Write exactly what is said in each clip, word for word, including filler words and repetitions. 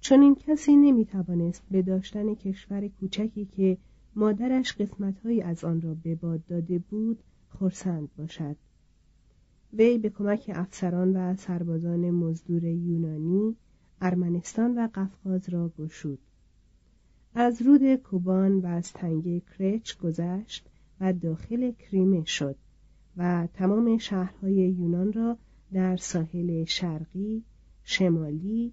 چنین کسی نمیتوانست به داشتن کشور کوچکی که مادرش قسمت‌هایی از آن را به باد داده بود خرسند باشد. وی به کمک افسران و سربازان مزدور یونانی ارمنستان و قفقاز را گشود. از رود کوبان و از تنگه کرچ گذشت و داخل کریمه شد و تمام شهرهای یونان را در ساحل شرقی، شمالی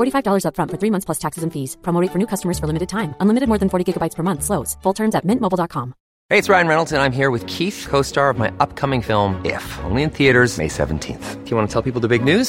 forty-five dollars up front for three months plus taxes and fees. Promo rate for new customers for limited time. Unlimited more than forty gigabytes per month slows. Full terms at mint mobile dot com. Hey, it's Ryan Reynolds, and I'm here with Keith, co-star of my upcoming film, If, only in theaters May seventeenth. Do you want to tell people the big news?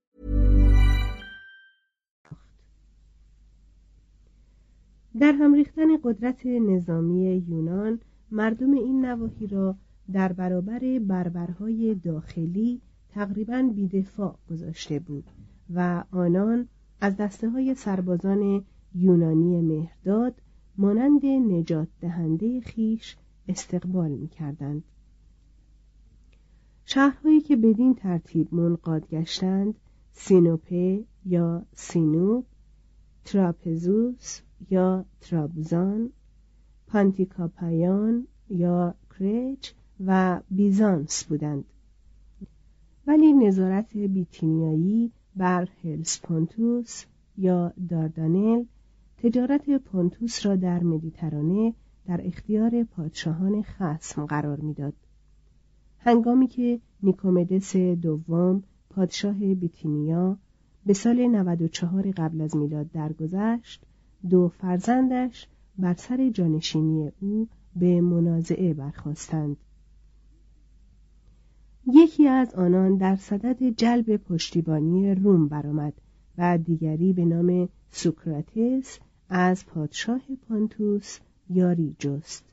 در هم ریختن قدرت نظامی یونان، مردم این نواحی را در برابر بربرهای داخلی تقریباً بی‌دفاع گذاشته بود و آنان از دسته‌های سربازان یونانی مهرداد مانند نجات دهنده خیش استقبال می‌کردند. شهرهایی که بدین ترتیب منقاد گشتند، سینوپه یا سینوب، تراپزوس یا ترابزان، پانتیکاپایان یا کرچ و بیزانس بودند. ولی نظارت بیتینیایی بر هلسپونتوس یا داردانل تجارت پونتوس را در مدیترانه در اختیار پادشاهان خصم قرار میداد. هنگامی که نیکومدس دوم پادشاه بیتینیا به سال نود و چهار قبل از میلاد درگذشت، دو فرزندش بر سر جانشینی او به منازعه برخاستند. یکی از آنان در صدد جلب پشتیبانی روم برآمد و دیگری به نام سوکراتس از پادشاه پونتوس یاری جست.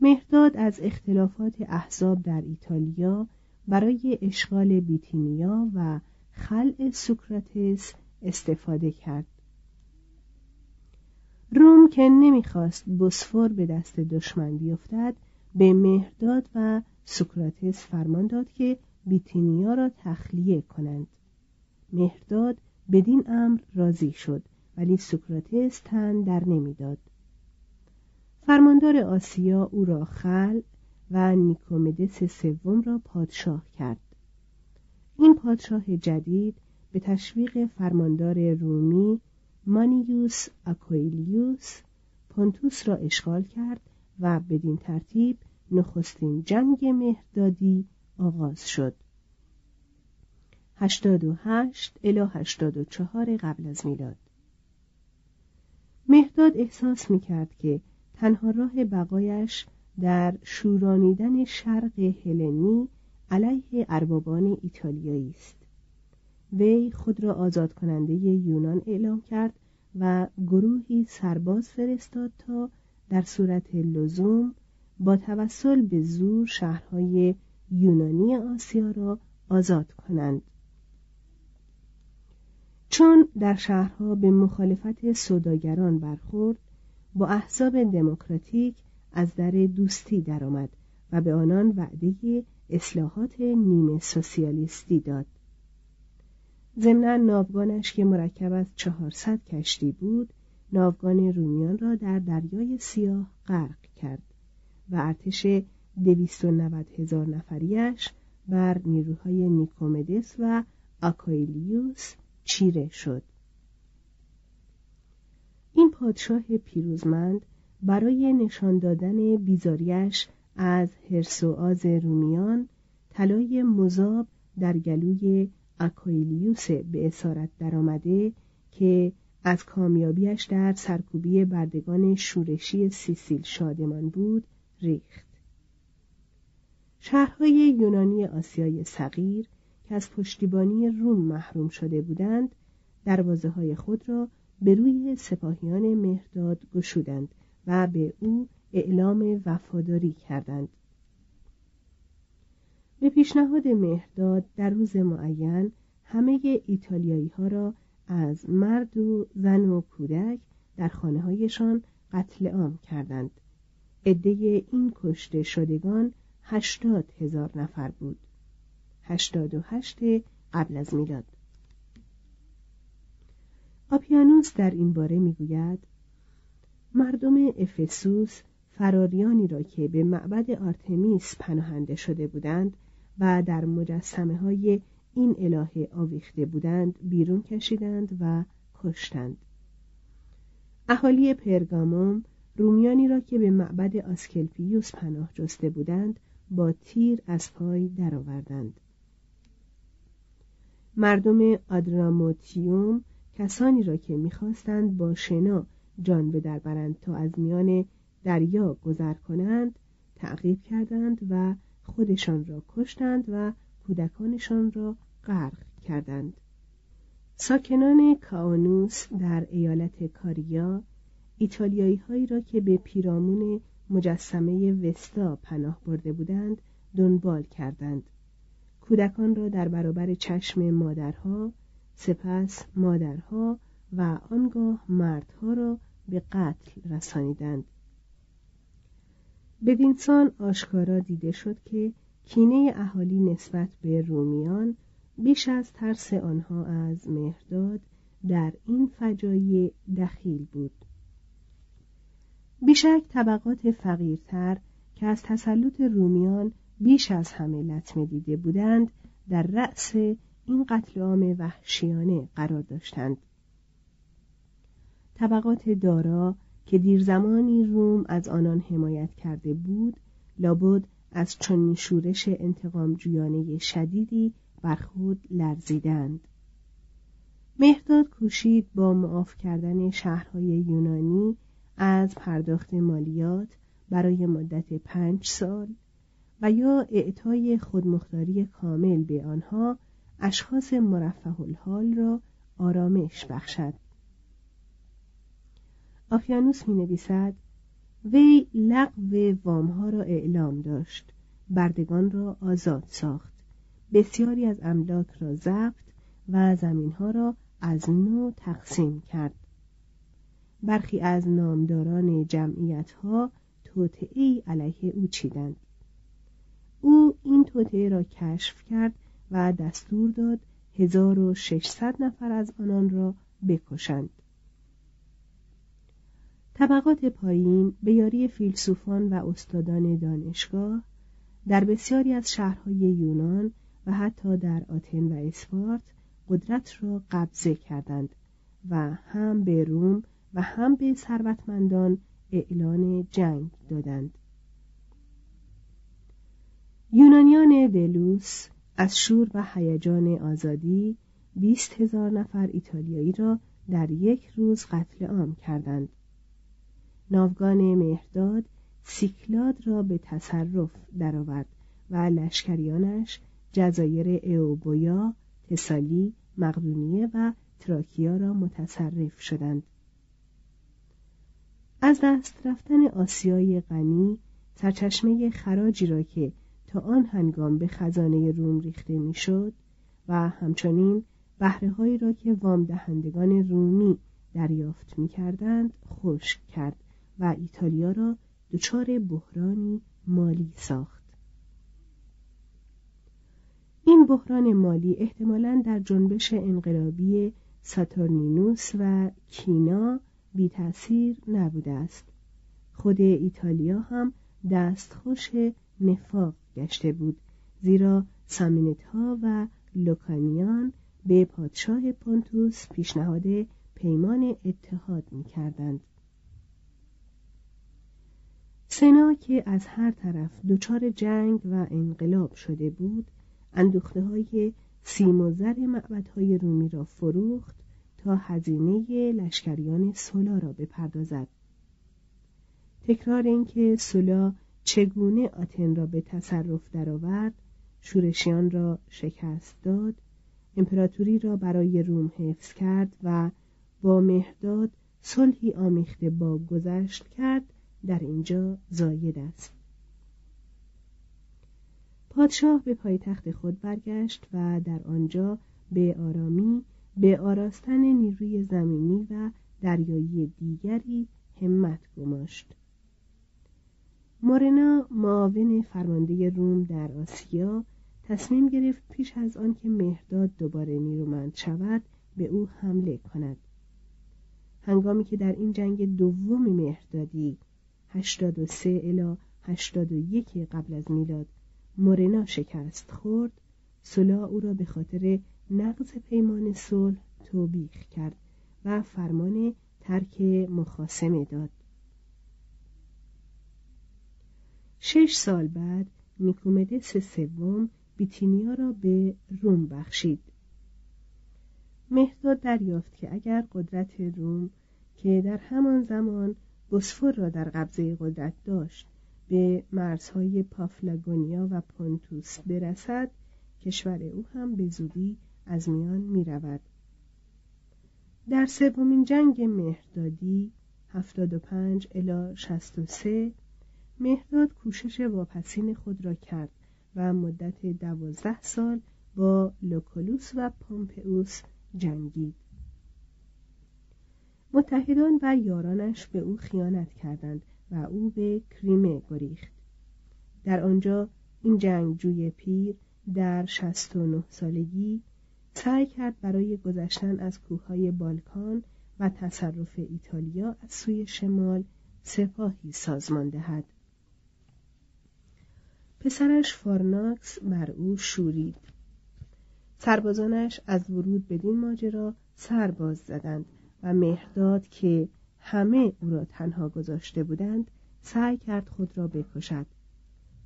مهرداد از اختلافات احزاب در ایتالیا برای اشغال بیتینیا و خلع سوکراتس استفاده کرد. روم که نمیخواست بوسفور به دست دشمن بیفتد، به مهرداد و سوکراتس فرمان داد که بیتینیا را تخلیه کنند. مهرداد بدین امر راضی شد، ولی سوکراتس تن در نمیداد. فرماندار آسیا او را خلع و نیکومدس سوم را پادشاه کرد. این پادشاه جدید به تشویق فرماندار رومی مانیوس آکویلیوس پونتوس را اشغال کرد و بدین ترتیب نخستین جنگ مهردادی آغاز شد. هشتاد و هشت الی هشتاد و چهار قبل از میلاد. مهرداد احساس می‌کرد که تنها راه بقایش در شورانیدن شرق هلنی علیه اربابان ایتالیایی است. وی خود را آزاد کننده یونان اعلام کرد و گروهی سرباز فرستاد تا در صورت لزوم با توسل به زور شهرهای یونانی آسیا را آزاد کنند. چون در شهرها به مخالفت سوداگران برخورد، با احزاب دموکراتیک از در دوستی درآمد و به آنان وعده اصلاحات نیمه سوسیالیستی داد. ضمناً ناوگانش که مرکب از چهارصد کشتی بود، ناوگان رومیان را در دریای سیاه غرق کرد و ارتش دویست و نود هزار نفریش بر نیروهای نیکومدس و آکویلیوس چیره شد. این پادشاه پیروزمند برای نشان دادن بیزاریش از حرص و آز رومیان، طلای مذاب در گلوی آکویلیوس به اسارت درآمده که از کامیابیش در سرکوبی بردگان شورشی سیسیل شادمان بود، ریخت. شهرهای یونانی آسیای صغیر که از پشتیبانی روم محروم شده بودند، دروازه‌های خود را به روی سپاهیان مهرداد گشودند و به او اعلام وفاداری کردند. به پیشنهاد مهرداد در روز معین همه ایتالیایی ها را از مرد و زن و کودک در خانه هایشان قتل عام کردند. عده این کشته شدگان هشتاد هزار نفر بود. هشتاد و هشت قبل از میلاد. آپیانوس در این باره می گوید: مردم افسوس فراریانی را که به معبد آرتمیس پناهنده شده بودند و در مجسمه های این الهه آویخته بودند بیرون کشیدند و کشتند. اهالی پرگاموم رومیانی را که به معبد آسکلپیوس پناه جسته بودند با تیر از پای درآوردند. مردم آدراموتیوم کسانی را که می‌خواستند با شنا جان به در برند تا از میان دریا گذر کنند تعقیب کردند و خودشان را کشتند و کودکانشان را غرق کردند. ساکنان کاونوس در ایالت کاریا ایتالیایی هایی را که به پیرامون مجسمه وستا پناه برده بودند دنبال کردند. کودکان را در برابر چشم مادرها، سپس مادرها و آنگاه مردها را به قتل رسانیدند. بدینسان آشکارا دیده شد که کینه اهالی نسبت به رومیان بیش از ترس آنها از مهرداد در این فجایع دخیل بود. بیشک طبقات فقیرتر که از تسلط رومیان بیش از همه لطمه دیده بودند در رأس این قتل عام وحشیانه قرار داشتند. طبقات دارا که دیر زمانی روم از آنان حمایت کرده بود لابد از چنین شورش انتقام جویانه شدیدی بر خود لرزیدند. مهرداد کوشید با معاف کردن شهرهای یونانی از پرداخت مالیات برای مدت پنج سال و یا اعطای خودمختاری کامل به آنها اشخاص مرفه الحال را آرامش بخشد. آفیانوس می نویسد: وی لغو وامها را اعلام داشت، بردگان را آزاد ساخت، بسیاری از املاک را ضبط و زمینها را از نو تقسیم کرد. برخی از نامداران جمعیتها توطئه‌ای علیه او چیدند. او این توطئه را کشف کرد و دستور داد هزار و ششصد نفر از آنان را بکشند. طبقات پایین به یاری فیلسوفان و استادان دانشگاه در بسیاری از شهرهای یونان و حتی در آتن و اسپارت قدرت را قبضه کردند و هم به روم و هم به ثروتمندان اعلان جنگ دادند. یونانیان دلوس از شور و هیجان آزادی بیست هزار نفر ایتالیایی را در یک روز قتل عام کردند. ناوگان مهرداد سیکلاد را به تصرف درآورد و لشکریانش جزایر ایوبویا، تسالی، مقدونیه و تراکیا را متصرف شدند. از دست رفتن آسیای غنی سرچشمه خراجی را که تا آن هنگام به خزانه روم ریخته میشد و همچنین بهره‌هایی را که وام دهندگان رومی دریافت می‌کردند خشک کرد و ایتالیا را دچار بحرانی مالی ساخت. این بحران مالی احتمالاً در جنبش انقلابی ساتورنینوس و کینا بی تأثیر نبوده است. خود ایتالیا هم دستخوش نفاق گشته بود، زیرا سامنیدها و لوکانیان به پادشاه پونتوس پیشنهاد پیمان اتحاد می‌کردند. سنا که از هر طرف دچار جنگ و انقلاب شده بود، اندوخته های سیم و زر معبدهای رومی را فروخت تا هزینه لشکریان سولا را بپردازد. تکرار اینکه سولا چگونه آتن را به تصرف درآورد، شورشیان را شکست داد، امپراتوری را برای روم حفظ کرد و با مهرداد صلحی آمیخته با گذشت کرد، در اینجا زاید است. پادشاه به پایتخت خود برگشت و در آنجا به آرامی به آراستن نیروی زمینی و دریایی دیگری همت گماشت. مورنا، معاون فرمانده روم در آسیا، تصمیم گرفت پیش از آن که مهرداد دوباره نیرومند شود به او حمله کند. هنگامی که در این جنگ دوم مهردادی هشتاد و سه الی هشتاد و یک قبل از میلاد مورنا شکست خورد، سولا او را به خاطر نقض پیمان صلح توبیخ کرد و فرمان ترک مخاصمه داد. شش سال بعد نیکومدس سوم بیتینیا را به روم بخشید. مهرداد دریافت که اگر قدرت روم که در همان زمان بوسفور را در قبضه قدرت داشت به مرزهای پافلاگونیا و پونتوس برسد، کشور او هم به زودی از میان می رود. در سومین جنگ مهردادی هفتاد و پنج الی شصت و سه مهرداد کوشش واپسین خود را کرد و مدت دوازده سال با لوکولوس و پومپئوس جنگید. متحدان و یارانش به او خیانت کردند و او به کریمه گریخت. در آنجا این جنگجوی پیر در شصت و نه سالگی سعی کرد برای گذشتن از کوههای بالکان و تصرف ایتالیا از سوی شمال سپاهی سازمان دهد. پسرش فارناکس بر او شورید. سربازانش از ورود بدین ماجرا سرباز زدند و مهرداد که همه او را تنها گذاشته بودند سعی کرد خود را بکشد.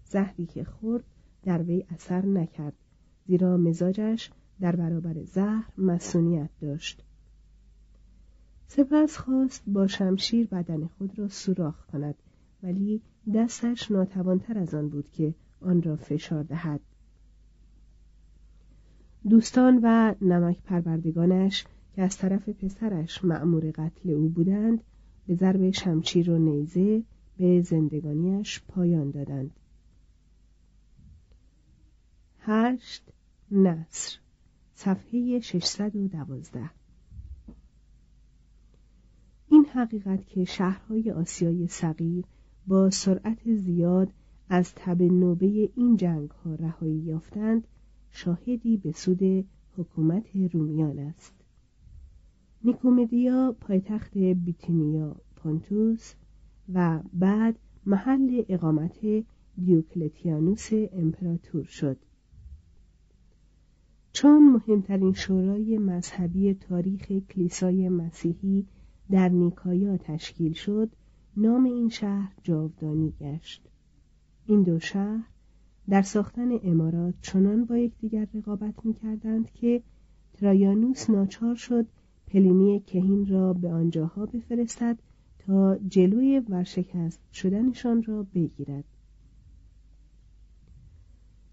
زهری که خورد در وی اثر نکرد، زیرا مزاجش در برابر زهر مصونیت داشت. سپس خواست با شمشیر بدن خود را سوراخ کند، ولی دستش ناتوانتر از آن بود که آن را فشار دهد. دوستان و نمک پروردگانش که از طرف پسرش مأمور قتل او بودند به ضرب شمشیر و نیزه به زندگانیش پایان دادند. هشت نصر، صفحه ششصد و دوازده. این حقیقت که شهرهای آسیای صغیر با سرعت زیاد از تب نوبه این جنگ‌ها رهایی یافتند شاهدی به سود حکومت رومیان است. نیکومدیا پایتخت بیتینیا پونتوس و بعد محل اقامت دیوکلتیانوس امپراتور شد. چون مهمترین شورای مذهبی تاریخ کلیسای مسیحی در نیکایا تشکیل شد، نام این شهر جاودانی گشت. این دو شهر در ساختن عمارات چنان با یکدیگر رقابت می‌کردند که ترایانوس ناچار شد پلینی کهین را به آنجاها بفرستد تا جلوی ورشکست شدنشان را بگیرد.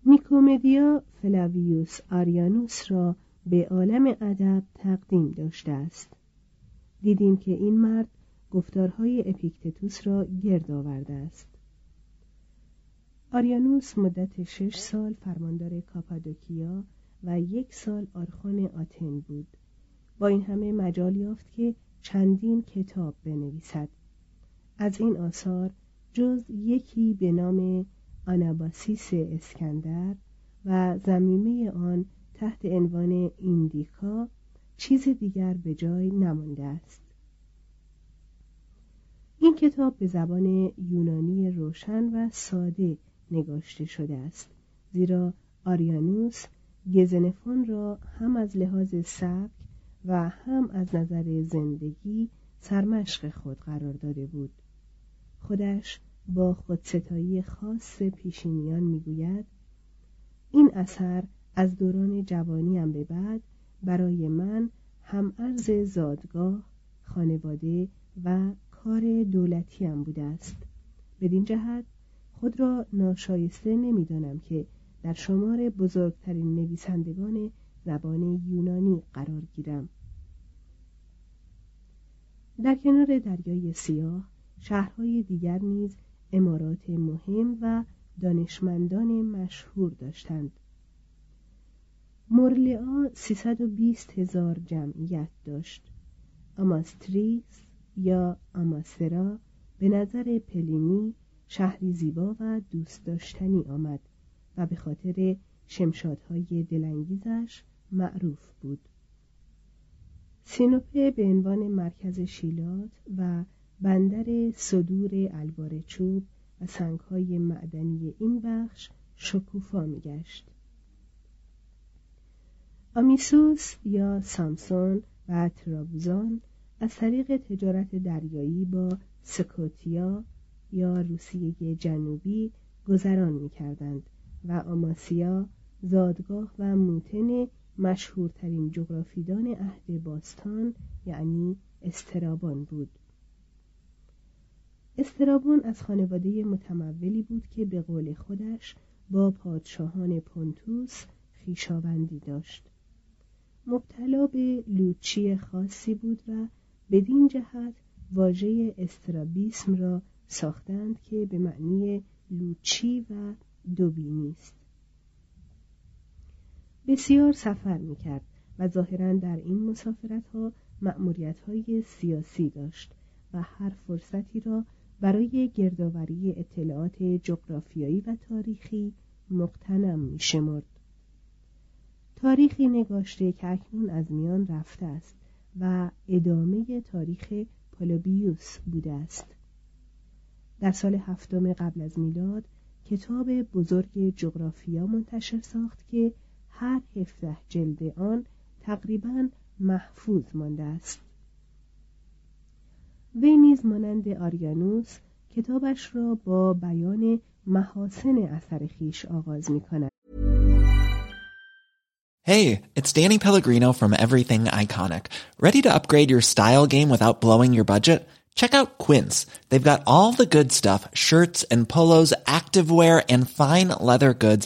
نیکومدیا فلاویوس آریانوس را به عالم ادب تقدیم داشته است. دیدیم که این مرد گفتارهای اپیکتتوس را گرد آورده است. آریانوس مدت شش سال فرماندار کاپادوکیا و یک سال آرخان آتن بود. با این همه مجال یافت که چندین کتاب بنویسد. از این آثار جز یکی به نام آناباسیس اسکندر و ضمیمه آن تحت عنوان ایندیکا چیز دیگر به جای نمانده است. این کتاب به زبان یونانی روشن و ساده نگاشته شده است، زیرا آریانوس گزنفون را هم از لحاظ سبک و هم از نظر زندگی سرمشق خود قرار داده بود. خودش با خودستایی خاص پیشینیان میگوید: این اثر از دوران جوانیم به بعد برای من هم ارز زادگاه، خانواده و کار دولتیم بوده است. بدین جهت خود را ناشایسته نمیدانم که در شمار بزرگترین نویسندگان زبان یونانی قرار گیرم. در کنار دریای سیاه شهرهای دیگر نیز امارات مهم و دانشمندان مشهور داشتند. مرلعا سیصد و بیست هزار جمعیت داشت. آماستریس یا آماسرا به نظر پلینی شهری زیبا و دوست داشتنی آمد و به خاطر شمشادهای دلانگیزش معروف بود. سینوپه به عنوان مرکز شیلات و بندر صدور الوار چوب و سنگ‌های معدنی این بخش شکوفا می‌گشت. آمیسوس یا سامسون و ترابزان از طریق تجارت دریایی با سکوتیا یا روسیه جنوبی گذران می‌کردند و آماسیا زادگاه و موطن مشهورترین جغرافیدان عهد باستان یعنی استرابان بود. استرابون از خانواده متمولی بود که به قول خودش با پادشاهان پونتوس خویشاوندی داشت. مبتلا به لوچی خاصی بود و بدین جهت واژه استرابیسم را ساختند که به معنی لوچی و دوبینی است. بسیار سفر میکرد و ظاهراً در این مسافرت‌ها مأموریت‌های سیاسی داشت و هر فرصتی را برای گردآوری اطلاعات جغرافیایی و تاریخی مغتنم می شمرد. تاریخی نگاشته که اکنون از میان رفته است و ادامه تاریخ پولوبیوس بوده است. در سال هفتم قبل از میلاد کتاب بزرگ جغرافیا منتشر ساخت که هر هفده جلد آن تقریباً محفوظ مانده است. وی نیز مانند آریانوس کتابش را با بیان محاسن اثر خویش آغاز می‌کند. Hey, it's Danny Pellegrino from Everything Iconic. Ready to upgrade your style game without blowing your budget? Check out Quince. They've got all the good stuff, shirts and polos, activewear and fine leather goods,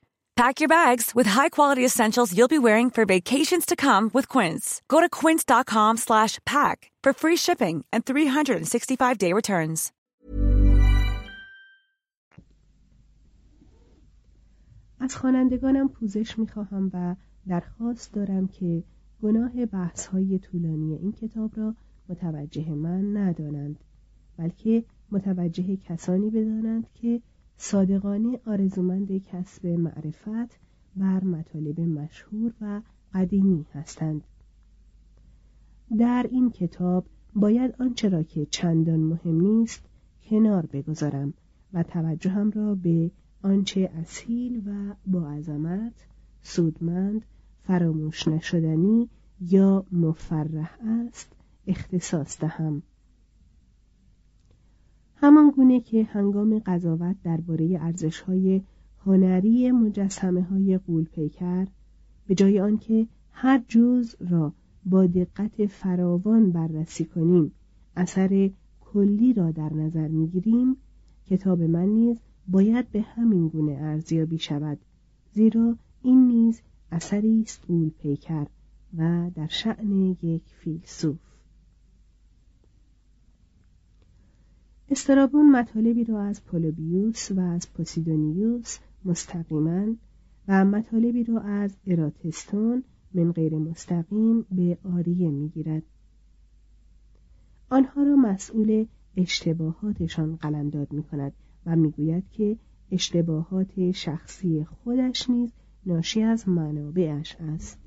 Pack your bags with high-quality essentials you'll be wearing for vacations to come with Quince. Go to quince dot com slash pack for free shipping and three hundred sixty-five day returns. از خوانندگانم پوزش می‌خواهم و درخواست دارم که گناه بحث‌های طولانی این کتاب را متوجه من ندانند، بلکه متوجه کسانی بدانند که صادقانه آرزومند کسب معرفت بر مطالب مشهور و قدیمی هستند. در این کتاب باید آنچه را که چندان مهم نیست کنار بگذارم و توجهم را به آنچه اصیل و با عظمت، سودمند، فراموش نشدنی یا مفرح است اختصاص دهم. همان گونه که هنگام قضاوت درباره ارزش‌های هنری مجسمه‌های غول‌پیکر به جای آنکه هر جزء را با دقت فراوان بررسی کنیم، اثر کلی را در نظر می‌گیریم، کتاب من نیز باید به همین گونه ارزیابی شود، زیرا این نیز اثری است غول‌پیکر و در شأن یک فیلسوف. استرابون مطالبی را از پولیبیوس و از پوسیدونیوس مستقیما و مطالبی را از اراتوستن من غیر مستقیم به آریه می‌گیرد. آنها را مسئول اشتباهاتشان قلمداد می‌کند و می‌گوید که اشتباهات شخصی خودش نیز ناشی از منابعش است.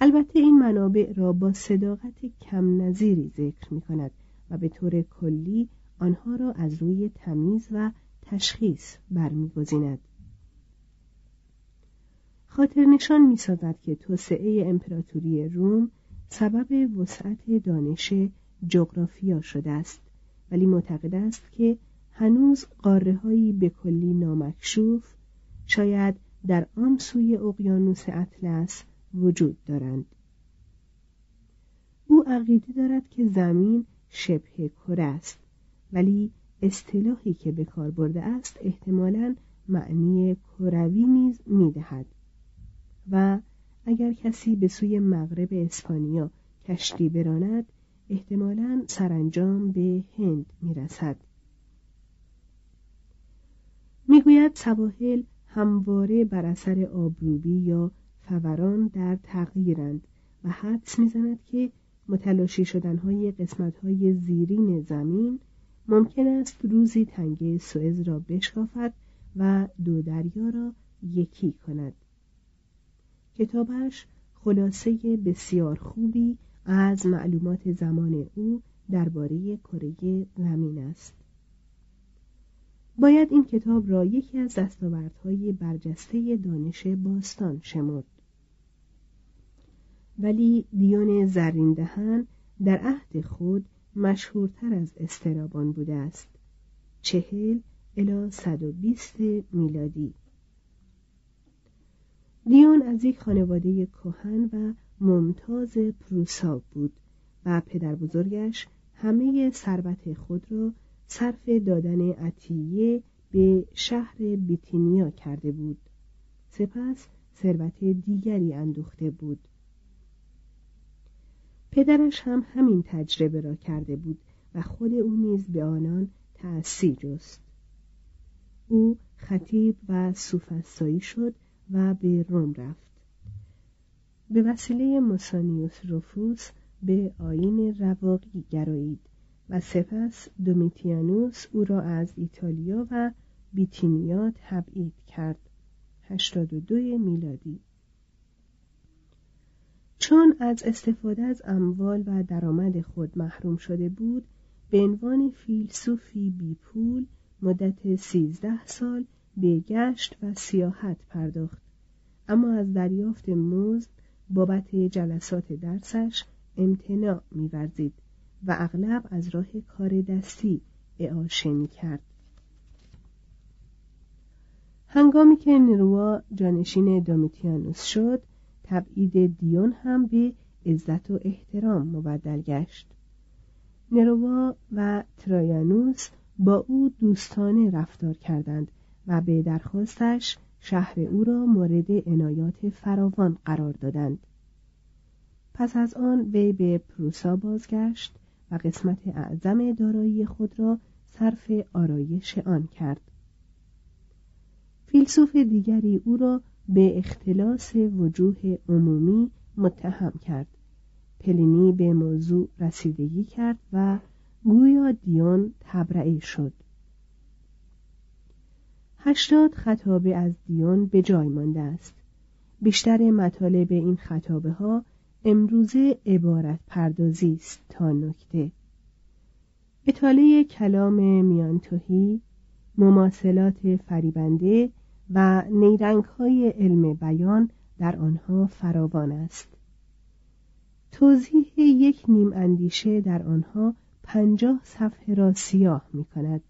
البته این منابع را با صداقت کم نظیری ذکر می‌کند و به طور کلی آنها را از روی تمیز و تشخیص برمی‌گزیند. خاطرنشان می‌سازد که توسعه امپراتوری روم سبب وسعت دانش جغرافیا شده است، ولی معتقد است که هنوز قاره‌هایی به کلی نامکشوف شاید در آن سوی اقیانوس اطلس وجود دارند. او عقیده دارد که زمین شبه کره است، ولی اصطلاحی که به کار برده است احتمالاً معنی کروی نیز می‌دهد و اگر کسی به سوی مغرب اسپانیا کشتی براند احتمالاً سرانجام به هند می‌رسد. می‌گوید سواحل همواره بر اثر آبروبی یا فوران در تغییرند و حدس می‌زند که متلاشی شدن‌های قسمت‌های زیرین زمین ممکن است روزی تنگه سوئز را بشکافد و دو دریا را یکی کند. کتابش خلاصه بسیار خوبی از معلومات زمان او درباره کره زمین است. باید این کتاب را یکی از دستاوردهای برجسته دانش باستان شمرد. ولی دیون زرین دهن در عهد خود مشهورتر از استرابان بوده است. چهل الی صد و بیست میلادی. دیون از یک خانواده کهن و ممتاز پروسا بود و پدر بزرگش همه ثروت خود را صرف دادن عطیه به شهر بیتینیا کرده بود. سپس ثروت دیگری اندوخته بود. پدرش هم همین تجربه را کرده بود و خود او نیز به آنان تأثیر جست. او خطیب و سوفسطایی شد و به روم رفت. به وسیله موسانیوس رفوس به آیین رواقی گرایید و سپس دومیتیانوس او را از ایتالیا و بیتینیا تبعید کرد. هشتاد و دو میلادی. چون از استفاده از اموال و درآمد خود محروم شده بود، به عنوان فیلسوفی بی پول مدت سیزده سال به گشت و سیاحت پرداخت، اما از دریافت مزد بابت جلسات درسش امتناع می‌ورزید و اغلب از راه کار دستی اعاشه می‌کرد. هنگامی که نروا جانشین دومیتیانوس شد، تبعید دیون هم به عزت و احترام مبدل گشت. نروا و ترایانوس با او دوستانه رفتار کردند و به درخواستش شهر او را مورد عنایات فراوان قرار دادند. پس از آن وی به پروسا بازگشت و قسمت اعظم دارایی خود را صرف آرایش آن کرد. فیلسوف دیگری او را به اختلاس وجوه عمومی متهم کرد. پلینی به موضوع رسیدگی کرد و گویا دیون تبرئه شد. هشتاد خطابه از دیون به جای مانده است. بیشتر مطالب این خطابه ها امروزه عبارت پردازی است تا نکته. اطاله کلام میانتوهی، مماثلات فریبنده و نیرنگ‌های علم بیان در آنها فراوان است. توضیح یک نیم اندیشه در آنها پنجاه صفحه را سیاه می‌کند.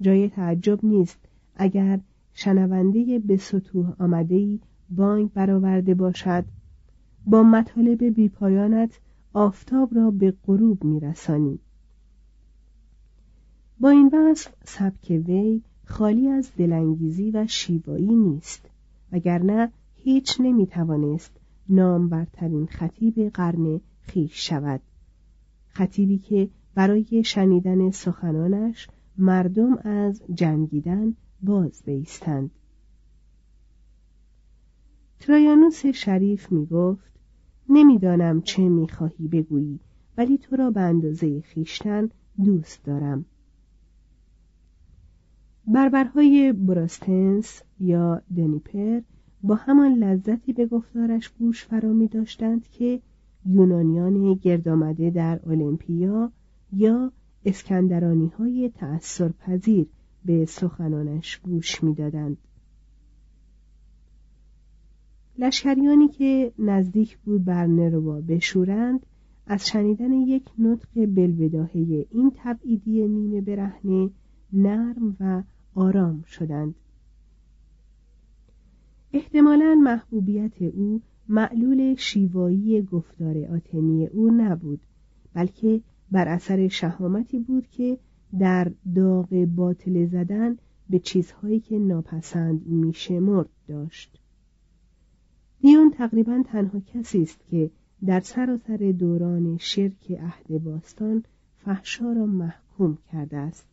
جای تعجب نیست اگر شنونده به سطوح آمده‌ای بانگ برآورده باشد، با مطالب بیپایانت آفتاب را به غروب می‌رسانی. با این وصف سبک وی خالی از دلانگیزی و شیوایی نیست، وگرنه هیچ نمیتوانست نامورترین خطیب قرن خویش شود. خطیبی که برای شنیدن سخنانش مردم از جنگیدن باز بایستند. ترایانوس شریف میگفت: نمیدانم چه میخواهی بگویی، ولی تو را به اندازه خویشتن دوست دارم. بربرهای براستنس یا دنیپر با همان لذتی به گفتارش گوش فرامی داشتند که یونانیان گردآمده در اولمپیا یا اسکندرانی‌های تأثیرپذیر به سخنانش گوش می‌دادند. لشکریانی که نزدیک بود بر نروا بشورند، از شنیدن یک نطق بلبداهه این تبعیدی نیمه برهنه نرم و آرام شدند. احتمالاً محبوبیت او معلول شیوایی گفتار آتنی او نبود، بلکه بر اثر شهامتی بود که در داغ باطل زدن به چیزهایی که ناپسند میشمرد داشت. دیون تقریباً تنها کسی است که در سراسر دوران شرک عهد باستان فحشا را محکوم کرده است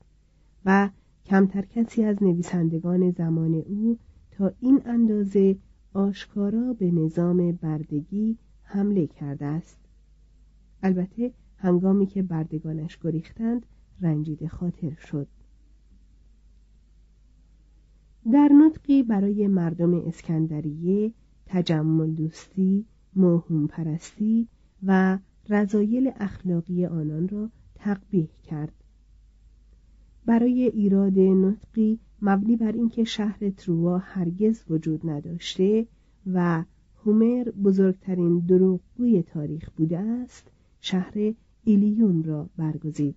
و کمتر کسی از نویسندگان زمان او تا این اندازه آشکارا به نظام بردگی حمله کرده است. البته هنگامی که بردگانش گریختند رنجیده خاطر شد. در نطقی برای مردم اسکندریه تجمل دوستی، موهوم پرستی و رذایل اخلاقی آنان را تقبیح کرد. برای ایراد نطقی مبنی بر اینکه شهر تروا هرگز وجود نداشته و هومر بزرگترین دروغگوی تاریخ بوده است، شهر ایلیوم را برگزید.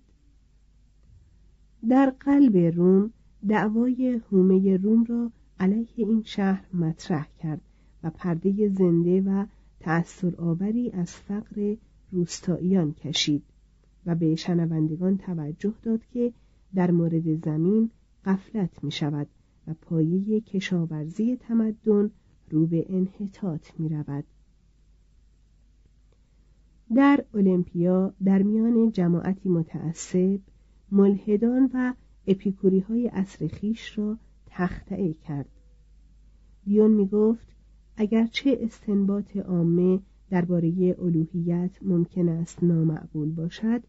در قلب روم دعوای هومه روم را علیه این شهر مطرح کرد و پرده زنده و تأثرآوری از فقر روستاییان کشید و به شنوندگان توجه داد که در مورد زمین غفلت می شود و پایه کشاورزی تمدن رو به انحطاط می رود. در اولمپیا در میان جماعتی متعصب، ملحدان و اپیکوری های عصر خویش را تخطئه کرد. دیون می گفت اگرچه استنباط عامه درباره الوهیت ممکن است نامعقول باشد،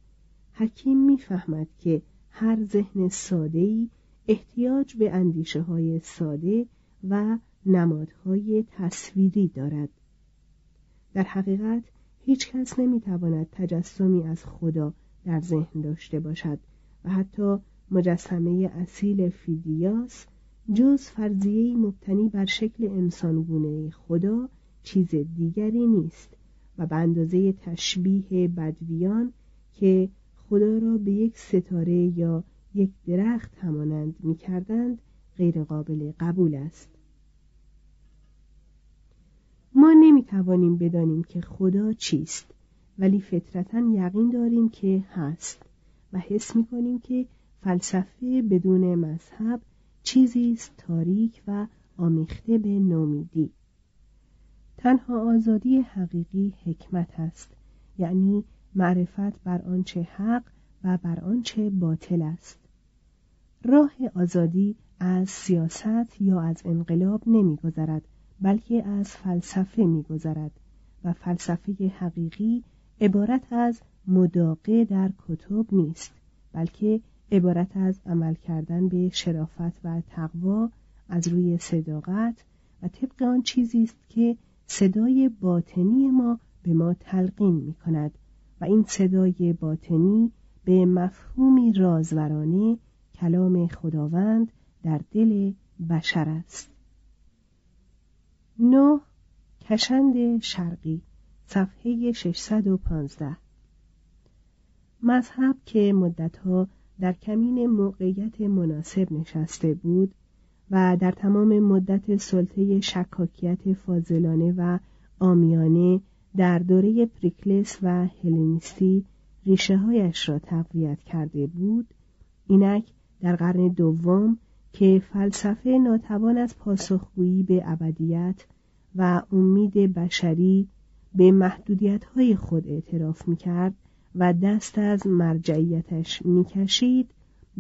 حکیم می فهمد که هر ذهن ساده‌ای احتیاج به اندیشه های ساده و نمادهای تصویری دارد. در حقیقت هیچ کس نمی تواند تجسمی از خدا در ذهن داشته باشد و حتی مجسمه اصیل فیدیاس جز فرضیه‌ای مبتنی بر شکل انسانگونه خدا چیز دیگری نیست و به اندازه تشبیه بدویان که خدا را به یک ستاره یا یک درخت همانند می کردند غیر قابل قبول است. ما نمی توانیم بدانیم که خدا چیست، ولی فطرتاً یقین داریم که هست و حس می کنیم که فلسفه بدون مذهب چیزی است تاریک و آمیخته به نومیدی. تنها آزادی حقیقی حکمت است، یعنی معرفت بر آنچه حق و بر آنچه باطل است. راه آزادی از سیاست یا از انقلاب نمی‌گذرد، بلکه از فلسفه می‌گذرد و فلسفه حقیقی عبارت از مداقه در کتب نیست، بلکه عبارت از عمل کردن به شرافت و تقوا از روی صداقت و طبق آن چیزی است که صدای باطنی ما به ما تلقین می‌کند و این صدای باطنی به مفهومی رازورانه کلام خداوند در دل بشر است. نه کشند شرقی، صفحه ششصد و پانزده. مذهب که مدتها در کمین موقعیت مناسب نشسته بود و در تمام مدت سلطه شکاکیت فاضلانه و عامیانه در دوره پریکلس و هلنیستی ریشه هایش را تقویت کرده بود، اینک در قرن دوم که فلسفه ناتوان از پاسخگویی به ابدیت و امید بشری به محدودیت‌های خود اعتراف می‌کرد و دست از مرجعیتش می‌کشید،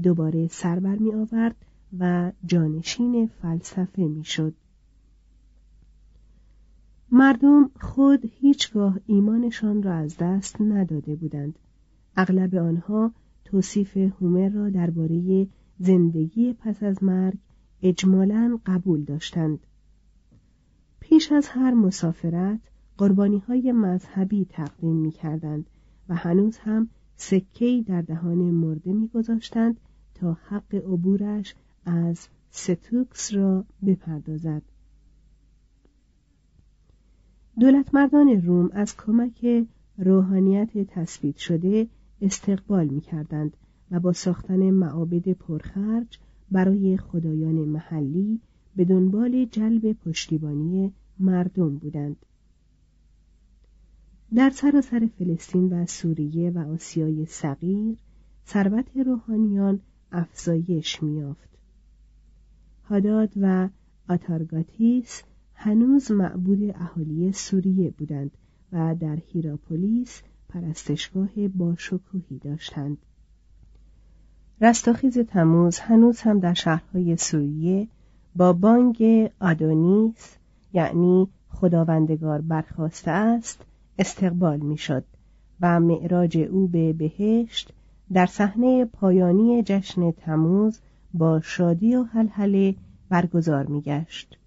دوباره سر بر می‌آورد و جانشین فلسفه می‌شد. مردم خود هیچگاه ایمانشان را از دست نداده بودند. اغلب آنها توصیف هومر را درباره زندگی پس از مرگ اجمالاً قبول داشتند. پیش از هر مسافرت قربانی‌های مذهبی تقدیم می‌کردند و هنوز هم سکه‌ای در دهان مرده می‌گذاشتند تا حق عبورش از ستوکس را بپردازد. دولتمردان روم از کمک روحانیت تثبیت شده استقبال می‌کردند و با ساختن معابد پرخرج برای خدایان محلی به دنبال جلب پشتیبانی مردم بودند. در سراسر فلسطین و سوریه و آسیای صغیر ثروت روحانیان افزایش می‌یافت. هاداد و آتارگاتیس هنوز معبود اهالی سوریه بودند و در هیراپولیس پرستشگاه باشکوهی داشتند. رستاخیز تموز هنوز هم در شهرهای سوریه با بانگ آدونیس، یعنی خداوندگار برخاسته است، استقبال میشد و معراج او به بهشت در صحنه پایانی جشن تموز با شادی و هلهله برگزار میگشت.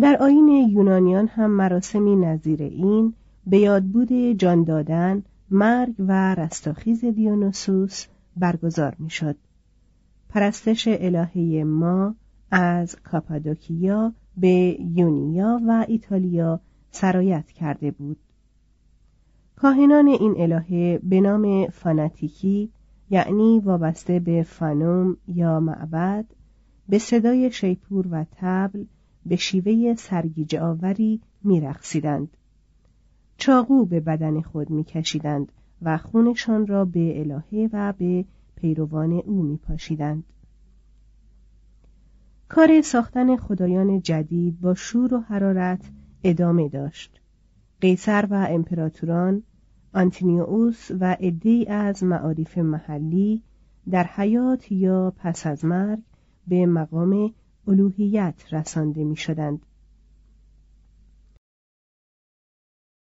در آیین یونانیان هم مراسمی نظیر این به یادبود جان دادن، مرگ و رستاخیز دیونوسوس برگزار میشد. پرستش الهه ما از کاپادوکیا به یونیا و ایتالیا سرایت کرده بود. کاهنان این الهه به نام فاناتیکی، یعنی وابسته به فانوم یا معبد، به صدای شیپور و طبل به شیوه سرگیجه آوری می‌رقصیدند. چاقو به بدن خود می‌کشیدند و خونشان را به الهه و به پیروان او می‌پاشیدند. کار ساختن خدایان جدید با شور و حرارت ادامه داشت. قیصر و امپراتوران، آنتینیوس و عده‌ای از معارف محلی در حیات یا پس از مرگ به مقام الوهیت رسانده می شدند.